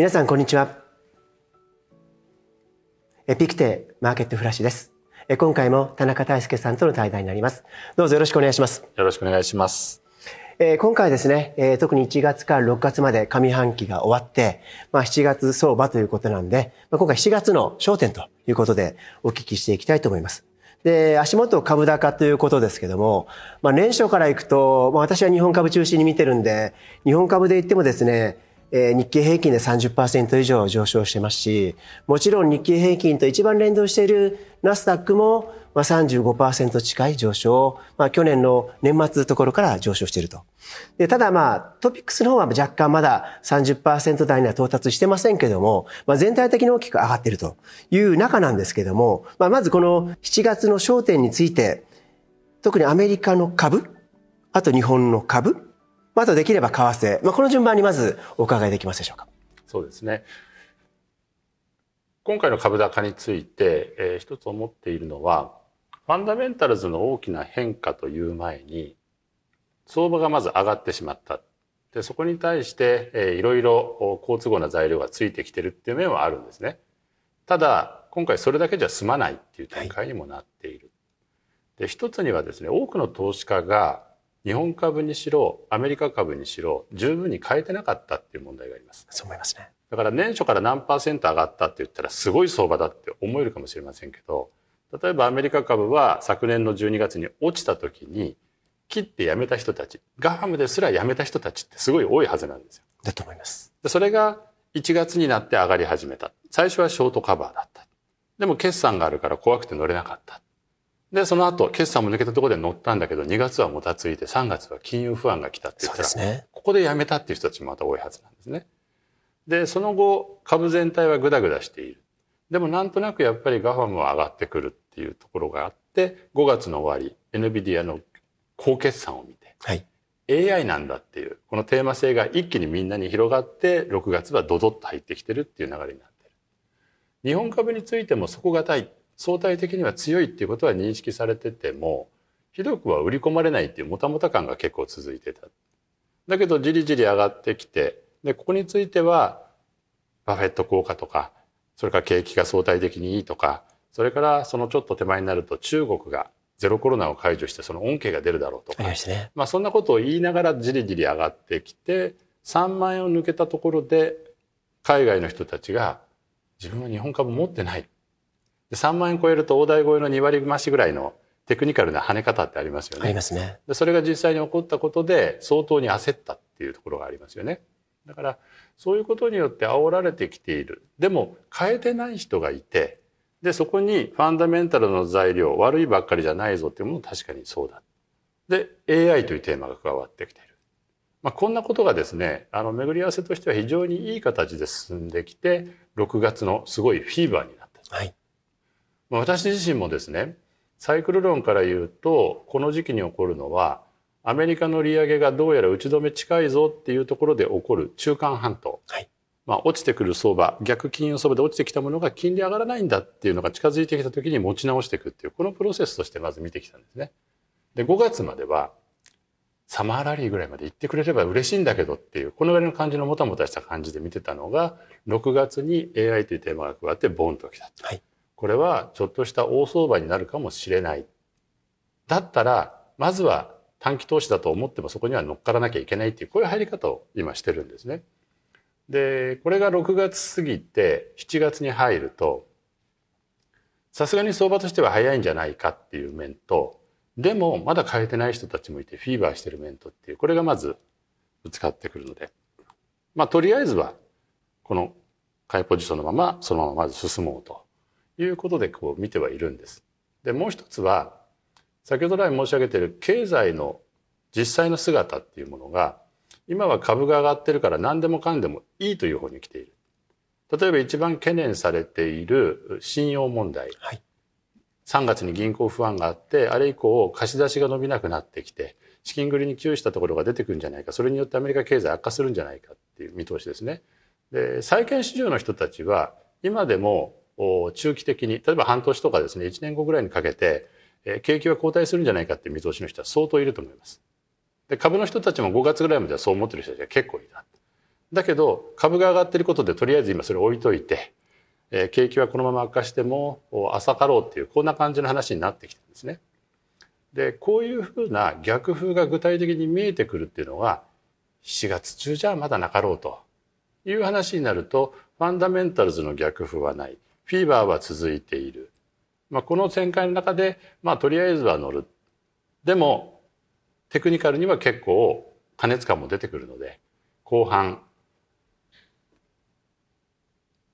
皆さんこんにちは。ピクテマーケットフラッシュです。今回も田中泰介さんとの対談になります。どうぞよろしくお願いします。よろしくお願いします。今回ですね、特に1月から6月まで上半期が終わって、7月相場ということなんで、今回7月の焦点ということでお聞きしていきたいと思います。で、足元株高ということですけども、年初からいくと、私は日本株中心に見てるんで、日本株で言ってもですね、日経平均で 30% 以上上昇してますし、もちろん日経平均と一番連動しているナスダックも 35% 近い上昇、去年の年末ところから上昇していると。で、ただトピックスの方は若干まだ 30% 台には到達してませんけども、全体的に大きく上がっているという中なんですけども、まずこの7月の焦点について、特にアメリカの株、あと日本の株、あとできれば為替、この順番にまずお伺いできますでしょうか。そうですね。今回の株高について、一つ思っているのは、ファンダメンタルズの大きな変化という前に相場がまず上がってしまった。で、そこに対して、いろいろ好都合な材料がついてきてるっていう面はあるんですね。ただ今回それだけじゃ済まないっていう展開にもなっている。はい、で、一つにはですね、多くの投資家が日本株にしろアメリカ株にしろ十分に買えてなかったっていう問題があります。そう思いますね。だから年初から何%上がったって言ったらすごい相場だって思えるかもしれませんけど、例えばアメリカ株は昨年の12月に落ちた時に切ってやめた人たち、ガファムですらやめた人たちってすごい多いはずなんですよ。だと思います。で、それが1月になって上がり始めた。最初はショートカバーだった。でも決算があるから怖くて乗れなかった。で、その後、決算も抜けたところで乗ったんだけど、2月はもたついて、3月は金融不安が来たって言ったら、そうですね、ここでやめたっていう人たちもまた多いはずなんですね。で、その後、株全体はグダグダしている。でもなんとなくやっぱりガファムは上がってくるっていうところがあって、5月の終わり、NVIDIA の高決算を見て、はい、AI なんだっていう、このテーマ性が一気にみんなに広がって、6月はドドッと入ってきてるっていう流れになっている。日本株についても底堅い。相対的には強いっていうことは認識されてても、ひどくは売り込まれないっていうもたもた感が結構続いてた。だけどじりじり上がってきて、で、ここについてはバフェット効果とか、それから景気が相対的にいいとか、それからそのちょっと手前になると中国がゼロコロナを解除してその恩恵が出るだろうとか、ね、そんなことを言いながらじりじり上がってきて、3万円を抜けたところで海外の人たちが自分は日本株持ってない。3万円超えると大台超えの2割増しぐらいのテクニカルな跳ね方ってありますよね。ありますね。で、それが実際に起こったことで相当に焦ったっていうところがありますよね。だからそういうことによって煽られてきている。でも変えてない人がいて、で、そこにファンダメンタルの材料、悪いばっかりじゃないぞっていうもの、確かにそうだ。で、 AI というテーマが加わってきている。こんなことがですね、巡り合わせとしては非常にいい形で進んできて、6月のすごいフィーバーになった。はい。私自身もですね、サイクル論から言うと、この時期に起こるのはアメリカの利上げがどうやら打ち止め近いぞっていうところで起こる中間半島、はい、落ちてくる相場、逆金融相場で落ちてきたものが金利上がらないんだっていうのが近づいてきた時に持ち直していくっていう、このプロセスとしてまず見てきたんですね。で、5月まではサマーラリーぐらいまで行ってくれれば嬉しいんだけどっていう、このぐらいの感じのもたもたした感じで見てたのが、6月に AI というテーマが加わってボンときた。はい、これはちょっとした大相場になるかもしれない。だったら、まずは短期投資だと思ってもそこには乗っからなきゃいけないっていう、こういう入り方を今してるんですね。で、これが6月過ぎて7月に入ると、さすがに相場としては早いんじゃないかっていう面と、でもまだ買えてない人たちもいてフィーバーしてる面とっていう、これがまずぶつかってくるので、とりあえずはこの買いポジションのまま、そのまままず進もうと。いうことでこう見てはいるんです。で、もう一つは先ほど来申し上げている経済の実際の姿っていうものが、今は株が上がってるから何でもかんでもいいという方に来ている。例えば一番懸念されている信用問題、はい、3月に銀行不安があって、あれ以降貸し出しが伸びなくなってきて、資金繰りに窮したところが出てくるんじゃないか、それによってアメリカ経済悪化するんじゃないかっていう見通しですね。で、債券市場の人たちは今でも中期的に、例えば半年とかですね、1年後ぐらいにかけて景気は後退するんじゃないかって見通しの人は相当いると思います。で、株の人たちも5月ぐらいまではそう思ってる人たちが結構いた。だけど株が上がっていることでとりあえず今それ置いといて、景気はこのまま悪化しても浅かろうっていう、こんな感じの話になってきてるんですね。でこういうふうな逆風が具体的に見えてくるっていうのは、7月中じゃまだなかろうという話になると、ファンダメンタルズの逆風はない、フィーバーは続いている、この展開の中で、とりあえずは乗る。でもテクニカルには結構過熱感も出てくるので、後半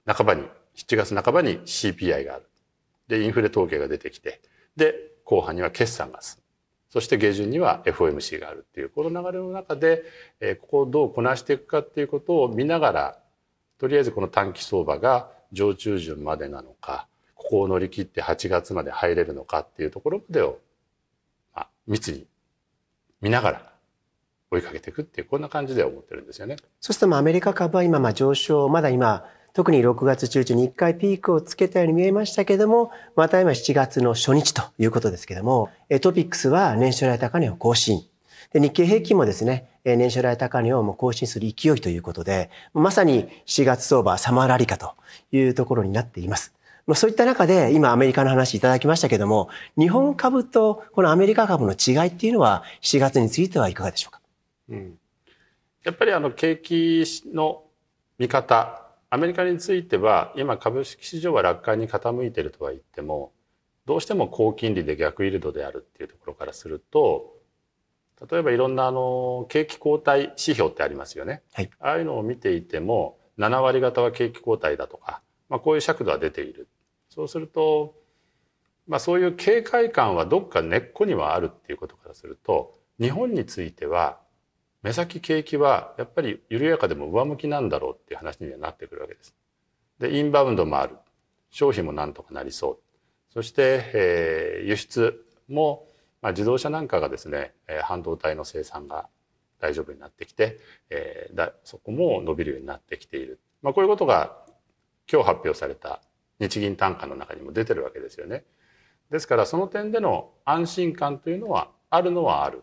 半ばに、7月半ばに CPI がある。でインフレ統計が出てきて、で後半には決算が進む。そして下旬には FOMC があるっていう、この流れの中でここをどうこなしていくかっていうことを見ながら、とりあえずこの短期相場が上中旬までなのか、ここを乗り切って8月まで入れるのかっていうところまでを密に見ながら追いかけていくっていう、こんな感じで思ってるんですよね。そうするとアメリカ株は今上昇、まだ今特に6月中旬に1回ピークをつけたように見えましたけれども、また今7月の初日ということですけれども、トピックスは年初来高値を更新で、日経平均もですね年初来高値をもう更新する勢いということで、まさに4月相場サマーラリカというところになっています。そういった中で今アメリカの話いただきましたけれども、日本株とこのアメリカ株の違いっていうのは7月についてはいかがでしょうか。やっぱり景気の見方、アメリカについては今株式市場は楽観に傾いているとは言っても、どうしても高金利で逆イールドであるっていうところからすると、例えばいろんな景気後退指標ってありますよね。はい、ああいうのを見ていても7割方は景気後退だとか、こういう尺度は出ている。そうすると、そういう警戒感はどっか根っこにはあるっていうことからすると、日本については目先景気はやっぱり緩やかでも上向きなんだろうっていう話にはなってくるわけです。でインバウンドもある、消費もなんとかなりそう。そして、輸出も、自動車なんかがですね半導体の生産が大丈夫になってきて、そこも伸びるようになってきている。こういうことが今日発表された日銀短観の中にも出てるわけですよね。ですからその点での安心感というのはあるのはある。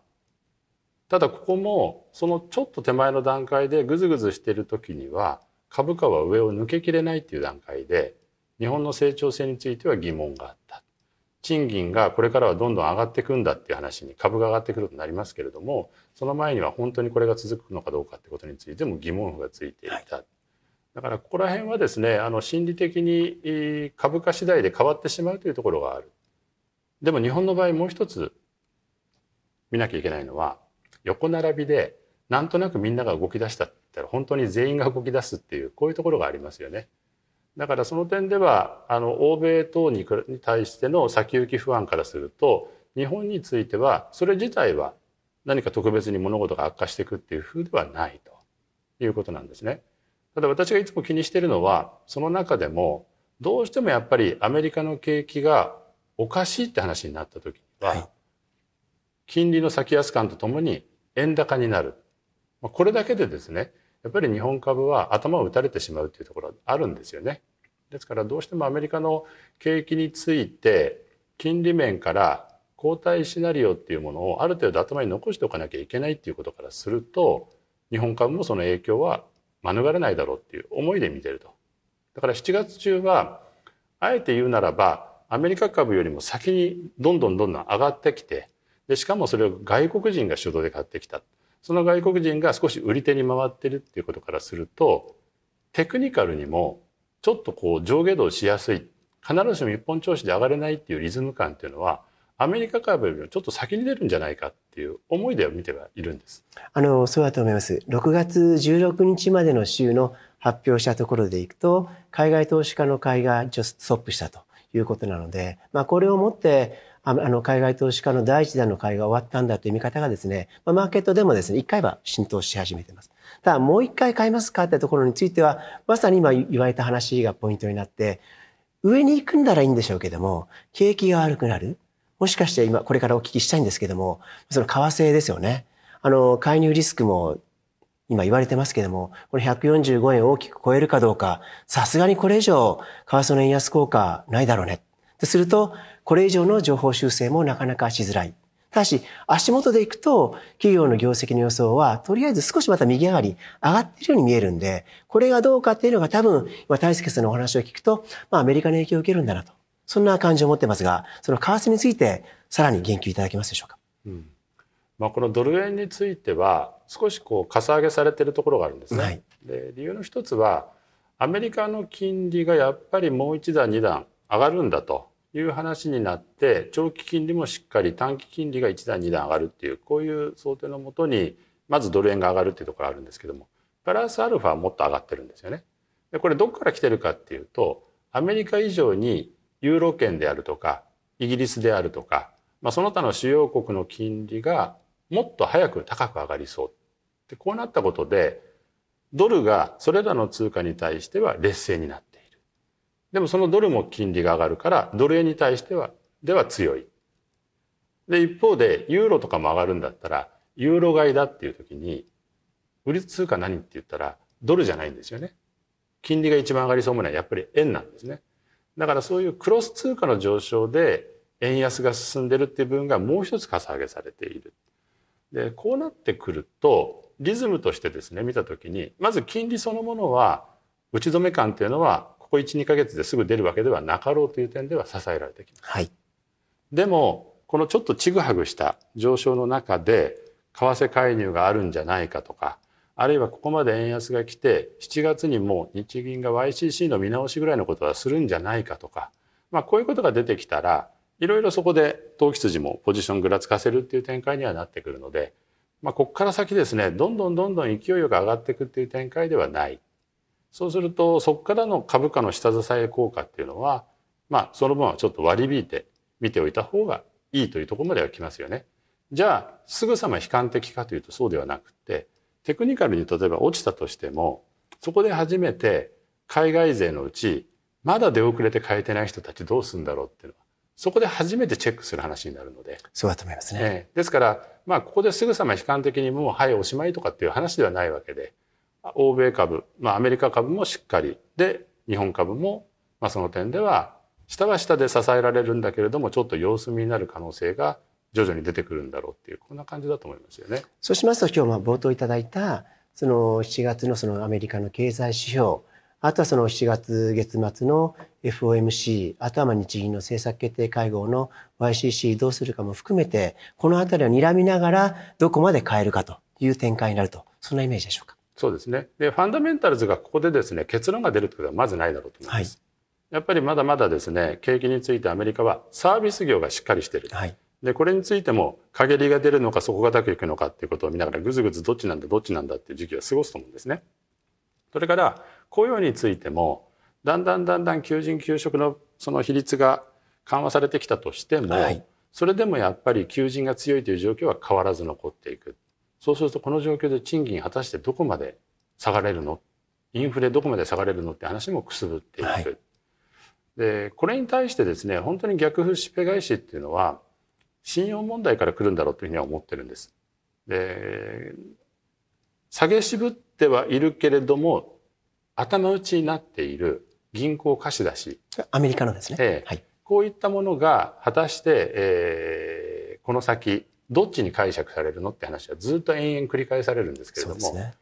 ただここもそのちょっと手前の段階でぐずぐずしている時には、株価は上を抜けきれないっていう段階で日本の成長性については疑問があった。賃金がこれからはどんどん上がっていくんだっていう話に株が上がってくるとなりますけれども、その前には本当にこれが続くのかどうかってことについても疑問符がついていた。だからここら辺はですね心理的に株価次第で変わってしまうというところがある。でも日本の場合もう一つ見なきゃいけないのは、横並びでなんとなくみんなが動き出したって言ったら本当に全員が動き出すっていう、こういうところがありますよね。だからその点では欧米等に対しての先行き不安からすると、日本についてはそれ自体は何か特別に物事が悪化していくっていうふうではないということなんですね。ただ私がいつも気にしているのは、その中でもどうしてもやっぱりアメリカの景気がおかしいって話になった時には、金利の先安感とともに円高になる。これだけでですねやっぱり日本株は頭を打たれてしまうというところがあるんですよね。ですからどうしてもアメリカの景気について金利面から後退シナリオっていうものをある程度頭に残しておかなきゃいけないっていうことからすると、日本株もその影響は免れないだろうっていう思いで見てると。だから7月中はあえて言うならばアメリカ株よりも先にどんどん上がってきて、でしかもそれを外国人が主導で買ってきた。その外国人が少し売り手に回ってるっていうことからすると、テクニカルにもちょっと上下動しやすい、必ずしも一本調子で上がれないっていうリズム感っていうのはアメリカ株よりもちょっと先に出るんじゃないかっていう思いで見てはいるんです。そうだと思います。6月16日までの週の発表したところでいくと、海外投資家の買いがストップしたということなので、これをもって海外投資家の第一弾の買いが終わったんだという見方がですね、マーケットでもですね、一回は浸透し始めています。ただ、もう一回買いますかってところについては、まさに今言われた話がポイントになって、上に行くんならいいんでしょうけども、景気が悪くなる。もしかして今、これからお聞きしたいんですけども、その為替ですよね。介入リスクも今言われてますけども、これ145円を大きく超えるかどうか、さすがにこれ以上、為替の円安効果ないだろうね。すると、これ以上の情報修正もなかなかしづらい。ただし、足元でいくと、企業の業績の予想は、とりあえず少しまた右上がり、上がっているように見えるんで、これがどうかっていうのが多分、今、大輔さんのお話を聞くと、アメリカの影響を受けるんだなと。そんな感じを持ってますが、その為替について、さらに言及いただけますでしょうか。うん。このドル円については、少しかさ上げされているところがあるんですね。はい、で、理由の一つは、アメリカの金利がやっぱりもう1段2段上がるんだという話になって、長期金利もしっかり、短期金利が1段2段上がるっていう、こういう想定のもとにまずドル円が上がるっていうところがあるんですけども、プラスアルファはもっと上がってるんですよね。で、これどこから来てるかっていうと、アメリカ以上にユーロ圏であるとかイギリスであるとか、その他の主要国の金利がもっと早く高く上がりそう。で、こうなったことでドルがそれらの通貨に対しては劣勢になっている。でもそのドルも金利が上がるから、ドル円に対しては強い。で、一方でユーロとかも上がるんだったら、ユーロ買いだっていう時に、売り通貨何って言ったらドルじゃないんですよね。金利が一番上がりそうもない、やっぱり円なんですね。だからそういうクロス通貨の上昇で円安が進んでるっていう部分がもう一つかさ上げされている。で、こうなってくると、リズムとしてですね、見た時に、まず金利そのものは打ち止め感というのはここ 1,2 ヶ月ですぐ出るわけではなかろうという点では支えられてきます。はい、でもこのちょっとちぐはぐした上昇の中で為替介入があるんじゃないかとか、あるいはここまで円安が来て7月にもう日銀が YCC の見直しぐらいのことはするんじゃないかとか、こういうことが出てきたら、いろいろそこで投機筋もポジションぐらつかせるっていう展開にはなってくるので。ここから先ですね、どんどん勢いよく上がっていくっていう展開ではない。そうすると、そこからの株価の下支え効果っていうのは、その分はちょっと割り引いて見ておいた方がいいというところまでは来ますよね。じゃあ、すぐさま悲観的かというとそうではなくて、テクニカルに例えば落ちたとしても、そこで初めて海外勢のうち、まだ出遅れて買えてない人たちどうするんだろうっていうのは、そこで初めてチェックする話になるので。そうだと思いますね。ですから、ここですぐさま悲観的にもう、はい、おしまいとかっていう話ではないわけで、欧米株、アメリカ株もしっかりで、日本株も、その点では、下は下で支えられるんだけれども、ちょっと様子見になる可能性が徐々に出てくるんだろうっていう、こんな感じだと思いますよね。そうしますと、今日冒頭いただいた、その7月のアメリカの経済指標、あとはその7月月末の FOMC、あとは日銀の政策決定会合の YCC どうするかも含めて、このあたりを睨みながらどこまで変えるかという展開になると、そんなイメージでしょうか。そうですね。で、ファンダメンタルズがここでですね、結論が出るということはまずないだろうと思います。はい、やっぱりまだまだですね、景気についてアメリカはサービス業がしっかりしている。はい、で、これについても陰りが出るのか底堅くいくのかっていうことを見ながら、ぐずぐずどっちなんだっていう時期は過ごすと思うんですね。それから雇用についても、だんだん求人求職のその比率が緩和されてきたとしても、はい、それでもやっぱり求人が強いという状況は変わらず残っていく。そうすると、この状況で賃金果たしてどこまで下がれるの、インフレどこまで下がれるのって話もくすぶっていく。はい、で、これに対してですね、本当に逆風しっぺ返しっていうのは信用問題から来るんだろうというふうには思ってるんです。で、下げ渋ってはいるけれども、頭打ちになっている銀行貸し出し、アメリカのですね、こういったものが果たして、この先どっちに解釈されるのって話はずっと延々繰り返されるんですけれども、ね、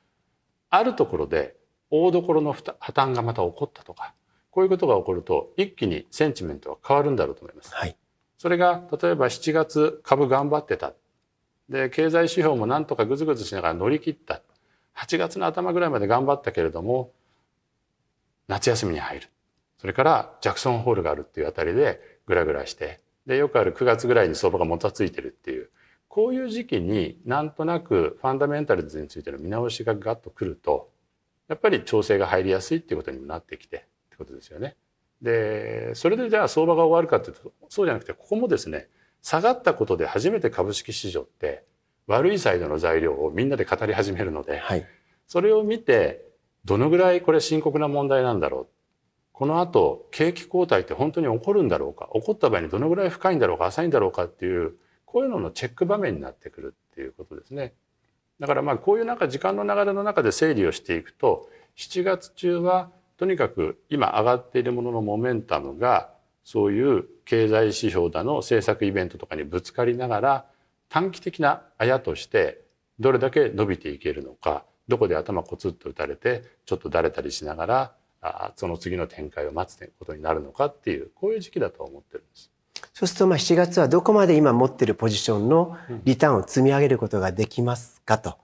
あるところで大所の破綻がまた起こったとか、こういうことが起こると一気にセンチメントは変わるんだろうと思います。はい、それが例えば7月株頑張ってた、で経済指標もなんとかぐずぐずしながら乗り切った、8月の頭ぐらいまで頑張ったけれども夏休みに入る、それからジャクソンホールがあるっていうあたりでぐらぐらして、でよくある9月ぐらいに相場がもたついてるっていう、こういう時期になんとなくファンダメンタルズについての見直しがガッとくると、やっぱり調整が入りやすいっていうことにもなってきてってことですよね。で、それでじゃあ相場が終わるかっていうと、そうじゃなくて、ここもですね、下がったことで初めて株式市場って悪いサイドの材料をみんなで語り始めるので、はい、それを見てどのぐらいこれ深刻な問題なんだろう、この後景気後退って本当に起こるんだろうか、起こった場合にどのぐらい深いんだろうか浅いんだろうかっていう、こういうののチェック場面になってくるっていうことですね。だからこういう時間の流れの中で整理をしていくと、7月中はとにかく今上がっているもののモメンタムがそういう経済指標だの政策イベントとかにぶつかりながら、短期的なあやとしてどれだけ伸びていけるのか、どこで頭コツッと打たれてちょっとだれたりしながらその次の展開を待つことになるのかっていう、こういう時期だと思ってるんです。そうすると7月はどこまで今持ってるポジションのリターンを積み上げることができますかと。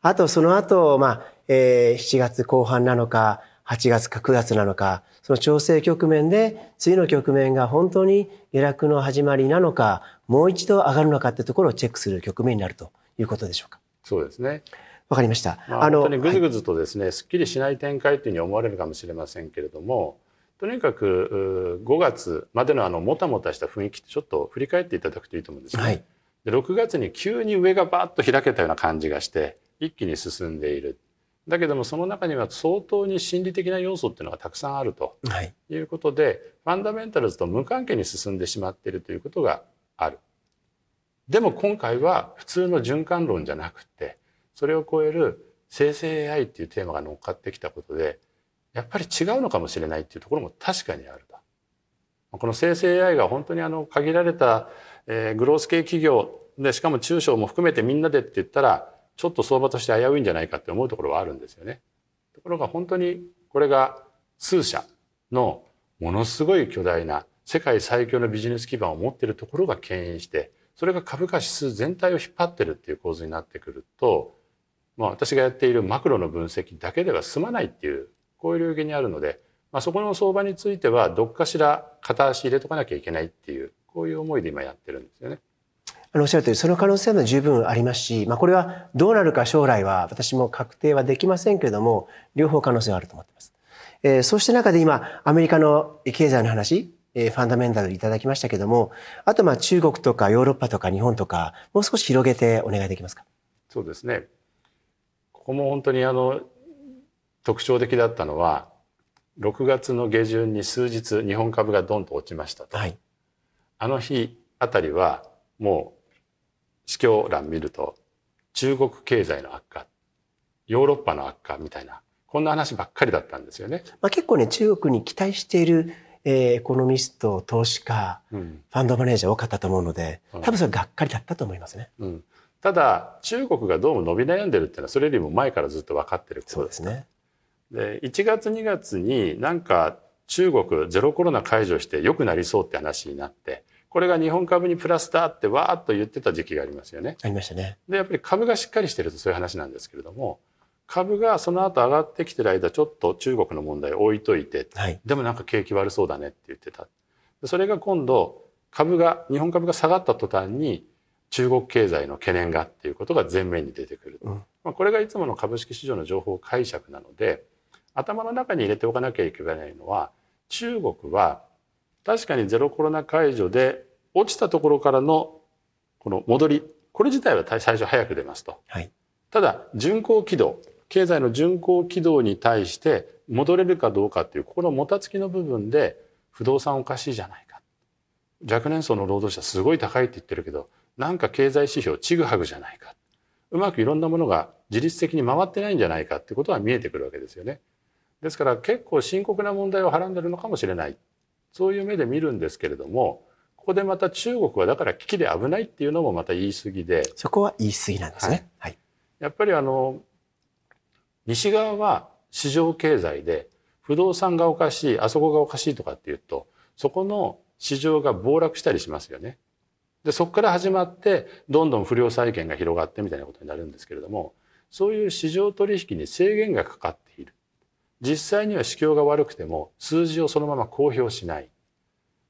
あとその後、7月後半なのか8月か9月なのか、その調整局面で次の局面が本当に下落の始まりなのか、もう一度上がるのかってところをチェックする局面になるということでしょうか。そうですね。わかりました。本当にぐずぐずとですね、すっきりしない展開というふうに思われるかもしれませんけれども、とにかく5月までのもたもたした雰囲気ってちょっと振り返っていただくといいと思うんですね。はい、で6月に急に上がバーッと開けたような感じがして一気に進んでいる。だけどもその中には相当に心理的な要素っていうのがたくさんあるということで、はい、ファンダメンタルズと無関係に進んでしまっているということがある。でも今回は普通の循環論じゃなくて、それを超える生成 AI っていうテーマが乗っかってきたことで、やっぱり違うのかもしれないっていうところも確かにあると。この生成 AI が本当に限られたグロース系企業で、しかも中小も含めてみんなでって言ったらちょっと相場として危ういんじゃないかって思うところはあるんですよね。ところが本当にこれが数社のものすごい巨大な世界最強のビジネス基盤を持っているところが牽引して、それが株価指数全体を引っ張ってるっていう構図になってくると、私がやっているマクロの分析だけでは済まないっていう、こういう領域にあるので、そこの相場についてはどっかしら片足入れとかなきゃいけないっていう、こういう思いで今やってるんですよね。おっしゃるとおり、その可能性も十分ありますし、これはどうなるか将来は私も確定はできませんけれども、両方可能性はあると思っています。そうした中で今アメリカの経済の話、ファンダメンタルいただきましたけれども、あと中国とかヨーロッパとか日本とか、もう少し広げてお願いできますか。そうですね。ここも本当に特徴的だったのは、6月の下旬に数日日本株がドンと落ちましたと、はい、あの日あたりはもう市況欄見ると中国経済の悪化、ヨーロッパの悪化みたいな、こんな話ばっかりだったんですよね。結構ね、中国に期待しているエコノミスト、投資家、ファンドマネージャー多かったと思うので、多分それがっかりだったと思いますね。ただ中国がどうも伸び悩んでるっていうのはそれよりも前からずっと分かってることですね。で1月2月になんか中国ゼロコロナ解除して良くなりそうって話になって、これが日本株にプラスだってわーっと言ってた時期がありますよね。ありましたね。でやっぱり株がしっかりしてるとそういう話なんですけれども、株がその後上がってきてる間ちょっと中国の問題置いといて、はい、でもなんか景気悪そうだねって言ってた。それが今度日本株が下がった途端に中国経済の懸念がっていうことが前面に出てくる。これがいつもの株式市場の情報解釈なので、頭の中に入れておかなきゃいけないのは、中国は確かにゼロコロナ解除で落ちたところからのこの戻り、これ自体は最初早く出ますと、はい、ただ巡航軌道、経済の巡航軌道に対して戻れるかどうかっていう、ここのもたつきの部分で不動産おかしいじゃないか、若年層の労働者すごい高いって言ってるけどなんか経済指標ちぐはぐじゃないか、うまくいろんなものが自律的に回ってないんじゃないかってことは見えてくるわけですよね。ですから結構深刻な問題をはらんでるのかもしれない、そういう目で見るんですけれども、ここでまた中国はだから危機で危ないっていうのもまた言い過ぎで、そこは言い過ぎなんですね。はい、やっぱり西側は市場経済で不動産がおかしい、あそこがおかしいとかっていうと、そこの市場が暴落したりしますよね。でそこから始まってどんどん不良債権が広がってみたいなことになるんですけれども、そういう市場取引に制限がかかっている。実際には市況が悪くても数字をそのまま公表しない。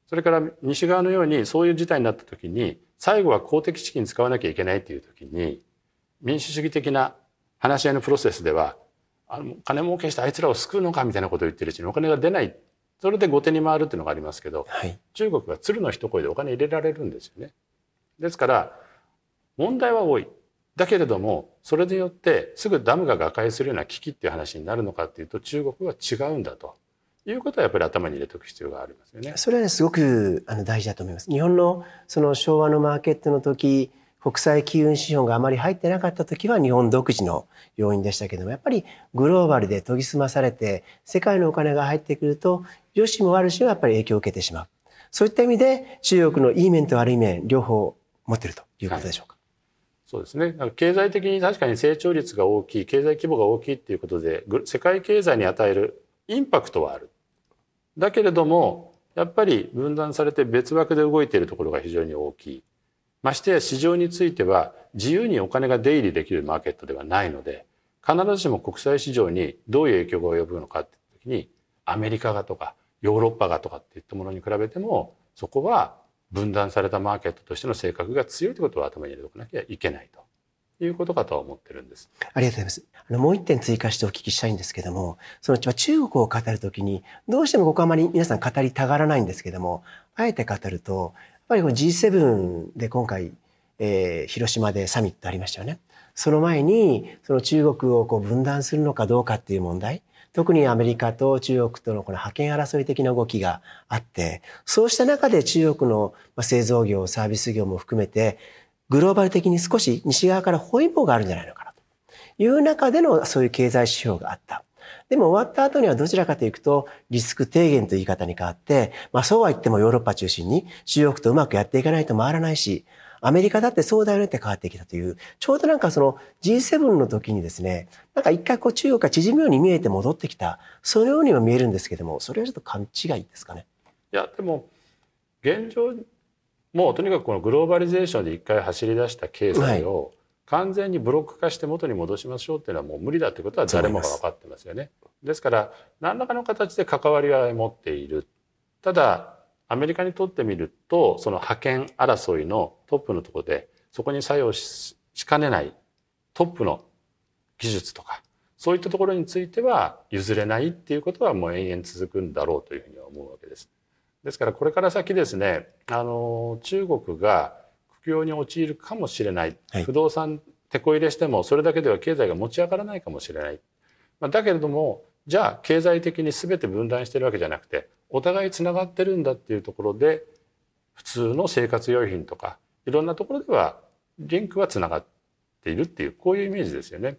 それから西側のようにそういう事態になった時に最後は公的資金使わなきゃいけないという時に、民主主義的な話し合いのプロセスでは金儲けしてあいつらを救うのかみたいなことを言ってるうちにお金が出ない、それで後手に回るっていうのがありますけど、はい、中国は鶴の一声でお金入れられるんですよね。ですから問題は多い。だけれどもそれによってすぐダムが瓦解するような危機っていう話になるのかっていうと、中国は違うんだということはやっぱり頭に入れておく必要がありますよね。それは、ね、すごく大事だと思います。日本のその昭和のマーケットの時、国際機運指標があまり入ってなかった時は日本独自の要因でしたけども、やっぱりグローバルで研ぎ澄まされて世界のお金が入ってくると良しも悪しはやっぱり影響を受けてしまう。そういった意味で中国のいい面と悪い面両方持っているということでしょうか。はい、そうですね、経済的に確かに成長率が大きい、経済規模が大きいっていうことで世界経済に与えるインパクトはある。だけれどもやっぱり分断されて別枠で動いているところが非常に大きい。ましてや市場については自由にお金が出入りできるマーケットではないので、必ずしも国際市場にどういう影響が及ぶのかっていう時にアメリカがとかヨーロッパがとかっていったものに比べても、そこは分断されたマーケットとしての性格が強いということを頭に入れておかなきゃいけないということかとは思ってるんです。ありがとうございます。もう一点追加してお聞きしたいんですけども、その中国を語るときにどうしてもここあまり皆さん語りたがらないんですけども、あえて語るとやっぱり G7 で今回、広島でサミットありましたよね。その前にその中国をこう分断するのかどうかっていう問題、特にアメリカと中国とのこの覇権争い的な動きがあって、そうした中で中国の製造業、サービス業も含めてグローバル的に少し西側から包囲網があるんじゃないのかなという中でのそういう経済指標があった。でも終わった後にはどちらかというとリスク低減という言い方に変わって、そうは言ってもヨーロッパ中心に中国とうまくやっていかないと回らないし、アメリカだってそうだよねって変わってきたという、ちょうどなんかその G7 の時にですね、なんか一回こう中国が縮むように見えて戻ってきた、そのようにも見えるんですけども、それはちょっと勘違いですかね。いや、でも現状もうとにかくこのグローバリゼーションで一回走り出した経済を、完全にブロック化して元に戻しましょうっていうのはもう無理だということは誰もが分かってますよね。ですから何らかの形で関わりは持っている。ただアメリカにとってみると、その覇権争いのトップのところでそこに作用 しかねないトップの技術とか、そういったところについては譲れないっていうことはもう延々続くんだろうというふうには思うわけです。ですからこれから先ですね、中国が苦境に陥るかもしれない、不動産手こ入れしてもそれだけでは経済が持ち上がらないかもしれない、だけれどもじゃあ経済的に全て分断してるわけじゃなくてお互いつながってるんだっていうところで、普通の生活用品とかいろんなところではリンクはつながっているっていう、こういうイメージですよね。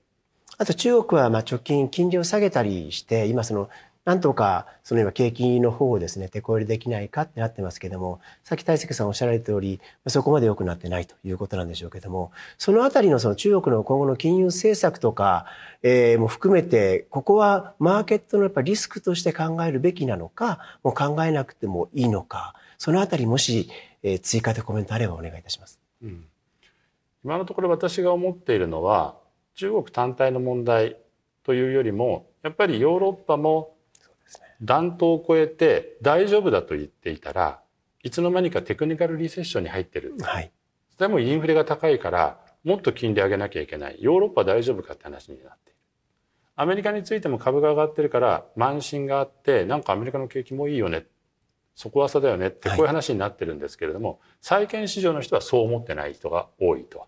あと中国は直近金利を下げたりして今そのなんとかその今景気の方をですね手こ入れできないかってなってますけども、さっき大輔さんおっしゃられた通りそこまで良くなってないということなんでしょうけども、そのあたりのその中国の今後の金融政策とかも含めて、ここはマーケットのやっぱリスクとして考えるべきなのか、もう考えなくてもいいのか、そのあたりもし追加でコメントあればお願いいたします。今のところ私が思っているのは中国単体の問題というよりも、やっぱりヨーロッパも暖冬を超えて大丈夫だと言っていたら、いつの間にかテクニカルリセッションに入ってる、でもインフレが高いからもっと金利上げなきゃいけない、ヨーロッパ大丈夫かって話になっている。アメリカについても株が上がってるから慢心があって、なんかアメリカの景気もいいよね、底浅だよねってこういう話になってるんですけれども、債券市場の人はそう思ってない人が多いと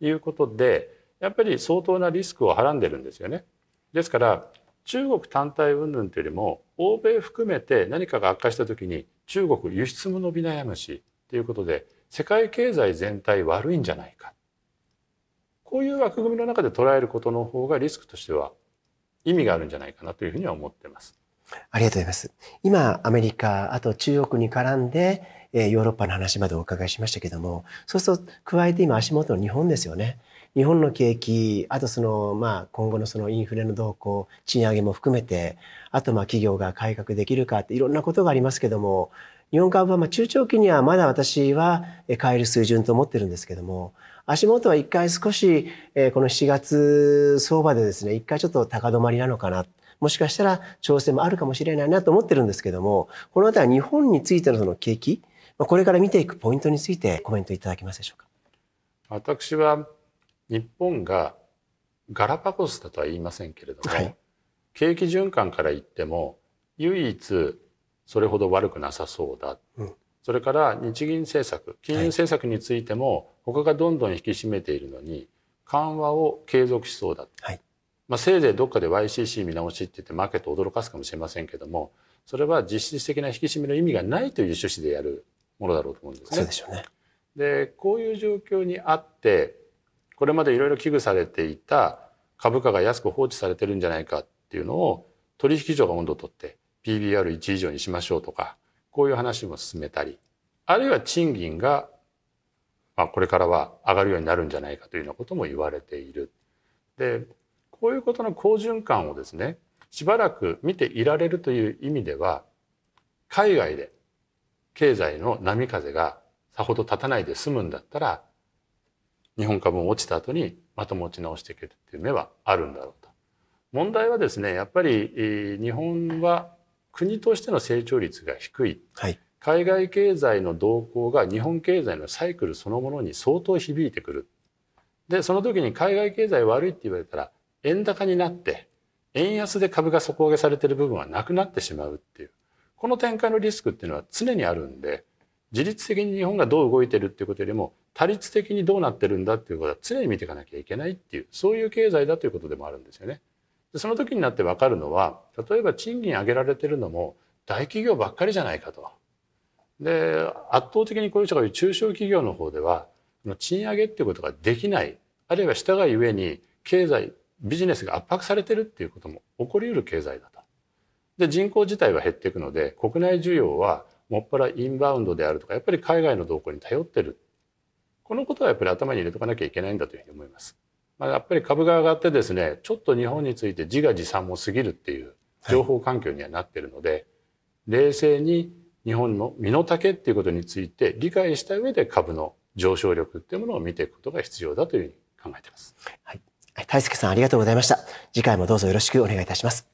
いうことで、やっぱり相当なリスクをはらんでるんですよね。ですから中国単体云々というよりも欧米含めて何かが悪化した時に中国輸出も伸び悩むしということで、世界経済全体悪いんじゃないか、こういう枠組みの中で捉えることの方がリスクとしては意味があるんじゃないかなというふうには思っています。ありがとうございます。今アメリカ、あと中国に絡んでヨーロッパの話までお伺いしましたけども、そうすると加えて今足元の日本ですよね。日本の景気、あとその今後のそのインフレの動向、賃上げも含めて、あと企業が改革できるかっていろんなことがありますけども、日本株は中長期にはまだ私は買える水準と思ってるんですけども、足元は一回少しこの7月相場でですね、一回ちょっと高止まりなのかな、もしかしたら調整もあるかもしれないなと思ってるんですけども、このあたりは日本についてのその景気、これから見ていくポイントについてコメントいただけますでしょうか。私は日本がガラパゴスだとは言いませんけれども、景気循環から言っても唯一それほど悪くなさそうだ、それから日銀政策、金融政策についても他がどんどん引き締めているのに緩和を継続しそうだ、せいぜいどっかで YCC 見直しって言ってマーケットを驚かすかもしれませんけども、それは実質的な引き締めの意味がないという趣旨でやるものだろうと思うんですね。そうでしょうね。で、こういう状況にあってこれまでいろいろ危惧されていた株価が安く放置されてるんじゃないかっていうのを取引所が温度を取って PBR1 以上にしましょうとか、こういう話も進めたり、あるいは賃金がまあ、これからは上がるようになるんじゃないかというようなことも言われている。でこういうことの好循環をですねしばらく見ていられるという意味では海外で経済の波風がさほど立たないで済むんだったら日本株も落ちた後にまた持ち直していけるっていう目はあるんだろうと。問題はですねやっぱり日本は国としての成長率が低い、はい、海外経済の動向が日本経済のサイクルそのものに相当響いてくる。でその時に海外経済悪いって言われたら円高になって円安で株が底上げされている部分はなくなってしまうっていうこの展開のリスクっていうのは常にあるんで自律的に日本がどう動いてるっていうことよりも多律的にどうなってるんだっていうことは常に見ていかなきゃいけないっていうそういう経済だということでもあるんですよね。でその時になって分かるのは例えば賃金上げられてるのも大企業ばっかりじゃないかと。で圧倒的にこういう人が言う中小企業の方では賃上げっていうことができないあるいはしたがゆえに経済ビジネスが圧迫されてるっていうことも起こりうる経済だと。で人口自体は減っていくので国内需要はもっぱらインバウンドであるとかやっぱり海外の動向に頼ってるこのことはやっぱり頭に入れとかなきゃいけないんだというふうに思います。まあ、やっぱり株が上がってですねちょっと日本について自画自賛も過ぎるっていう情報環境にはなってるので、はい、冷静に日本の身の丈っていうことについて理解した上で株の上昇力っていうものを見ていくことが必要だというふうに考えています。はい、大輔さんありがとうございました。次回もどうぞよろしくお願いいたします。